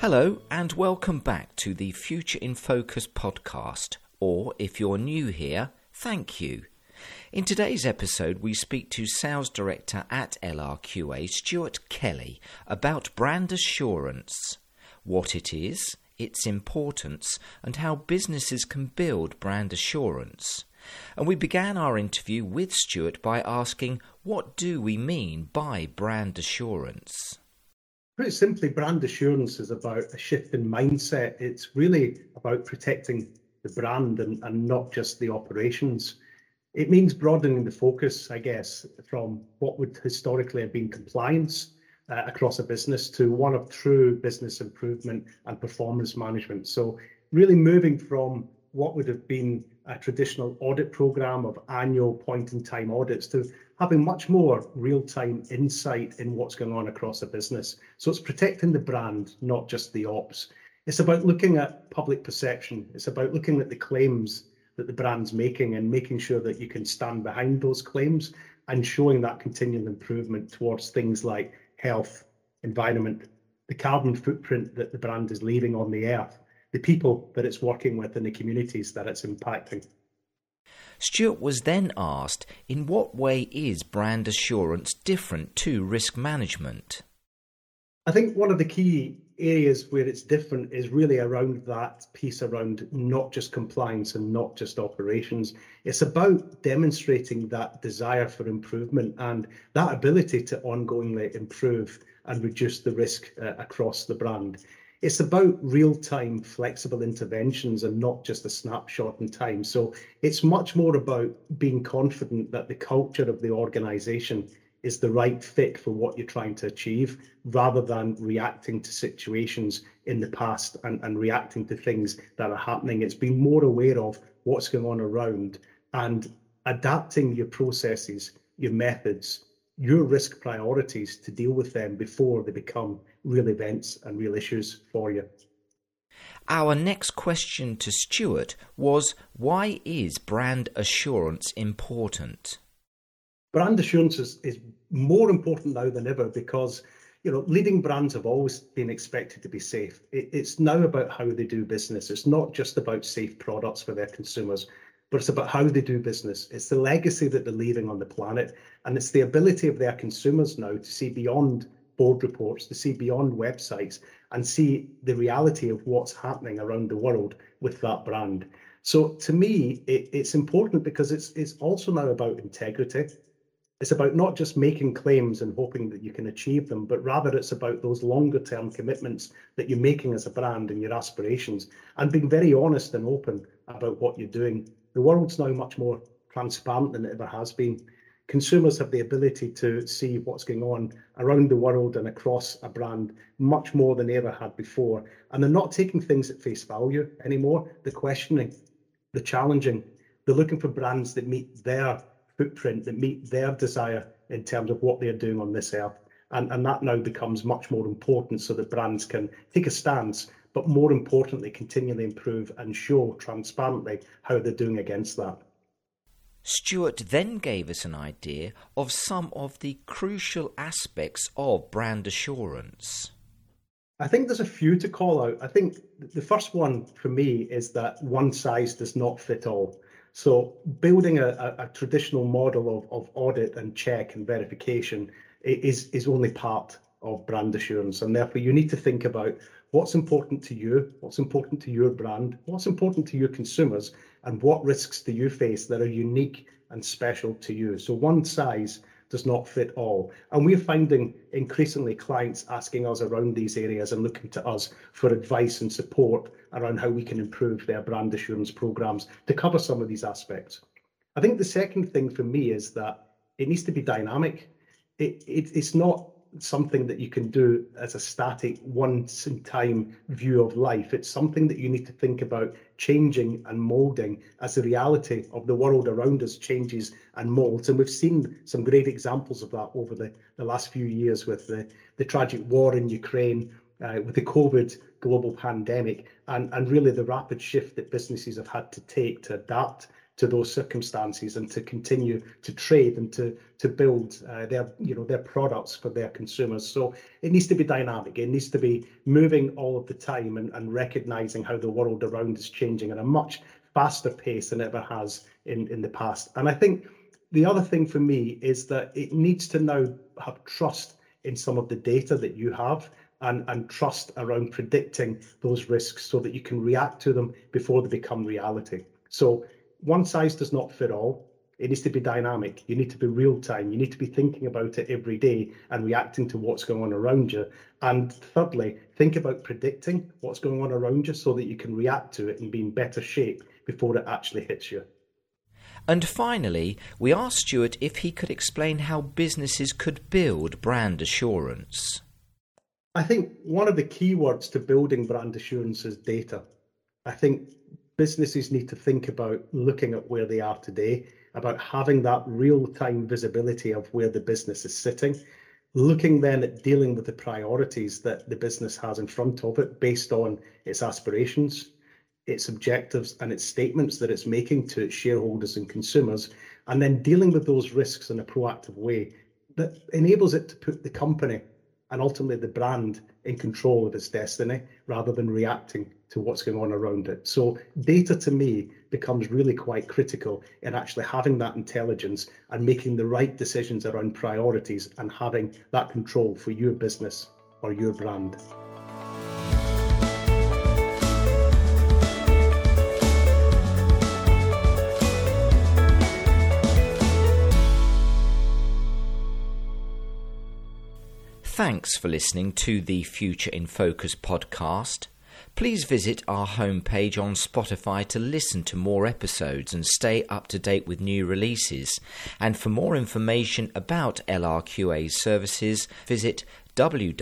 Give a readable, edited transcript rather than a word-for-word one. Hello and welcome back to the Future in Focus podcast, or if you're new here, thank you. In today's episode, we speak to Sales Director at LRQA, Stuart Kelly, about brand assurance, what it is, its importance, and how businesses can build brand assurance. And we began our interview with Stuart by asking, what do we mean by brand assurance? Pretty simply, brand assurance is about a shift in mindset. It's really about protecting the brand and not just the operations. It means broadening the focus, I guess, from what would historically have been compliance across a business to one of true business improvement and performance management. So really moving from what would have been a traditional audit program of annual point-in-time audits to having much more real-time insight in what's going on across a business. So it's protecting the brand, not just the ops. It's about looking at public perception. It's about looking at the claims that the brand's making and making sure that you can stand behind those claims and showing that continual improvement towards things like health, environment, the carbon footprint that the brand is leaving on the earth, the people that it's working with and the communities that it's impacting. Stuart was then asked, in what way is brand assurance different to risk management? I think one of the key areas where it's different is really around that piece around not just compliance and not just operations. It's about demonstrating that desire for improvement and that ability to ongoingly improve and reduce the risk across the brand. It's about real-time flexible interventions and not just a snapshot in time. So it's much more about being confident that the culture of the organisation is the right fit for what you're trying to achieve, rather than reacting to situations in the past and reacting to things that are happening. It's being more aware of what's going on around and adapting your processes, your methods, your risk priorities to deal with them before they become real events and real issues for you. Our next question to Stuart was, why is brand assurance important? Brand assurance is more important now than ever because, leading brands have always been expected to be safe. It's now about how they do business. It's not just about safe products for their consumers, but it's about how they do business. It's the legacy that they're leaving on the planet, and it's the ability of their consumers now to see beyond board reports, to see beyond websites, and see the reality of what's happening around the world with that brand. So to me, it's important because it's also now about integrity. It's about not just making claims and hoping that you can achieve them, but rather it's about those longer term commitments that you're making as a brand and your aspirations, and being very honest and open about what you're doing. The world's now much more transparent than it ever has been. Consumers have the ability to see what's going on around the world and across a brand much more than they ever had before. And they're not taking things at face value anymore. They're questioning, they're challenging, they're looking for brands that meet their footprint, that meet their desire in terms of what they're doing on this earth. And that now becomes much more important so that brands can take a stance, but more importantly, continually improve and show transparently how they're doing against that. Stuart then gave us an idea of some of the crucial aspects of brand assurance. I think there's a few to call out. I think the first one for me is that one size does not fit all. So building a traditional model of audit and check and verification is only part of brand assurance, and therefore you need to think about what's important to you, what's important to your brand, what's important to your consumers, and what risks do you face that are unique and special to you. So one size does not fit all. And we're finding increasingly clients asking us around these areas and looking to us for advice and support around how we can improve their brand assurance programs to cover some of these aspects. I think the second thing for me is that it needs to be dynamic. It's not something that you can do as a static once in time view of life. It's something that you need to think about changing and moulding as the reality of the world around us changes and moulds. And we've seen some great examples of that over the last few years with the tragic war in Ukraine, with the COVID global pandemic, and really the rapid shift that businesses have had to take to adapt to those circumstances and to continue to trade and to build their products for their consumers. So it needs to be dynamic. It needs to be moving all of the time and recognizing how the world around is changing at a much faster pace than it ever has in the past. And I think the other thing for me is that it needs to now have trust in some of the data that you have and trust around predicting those risks so that you can react to them before they become reality. So one size does not fit all. It needs to be dynamic. You need to be real time. You need to be thinking about it every day and reacting to what's going on around you. And thirdly, think about predicting what's going on around you so that you can react to it and be in better shape before it actually hits you. And finally, we asked Stuart if he could explain how businesses could build brand assurance. I think one of the key words to building brand assurance is data. I think businesses need to think about looking at where they are today, about having that real-time visibility of where the business is sitting, looking then at dealing with the priorities that the business has in front of it based on its aspirations, its objectives and its statements that it's making to its shareholders and consumers, and then dealing with those risks in a proactive way that enables it to put the company and ultimately the brand in control of its destiny rather than reacting to what's going on around it. So data to me becomes really quite critical in actually having that intelligence and making the right decisions around priorities and having that control for your business or your brand. Thanks for listening to the Future in Focus podcast. Please visit our homepage on Spotify to listen to more episodes and stay up to date with new releases. And for more information about LRQA services, visit www.lrqa.com.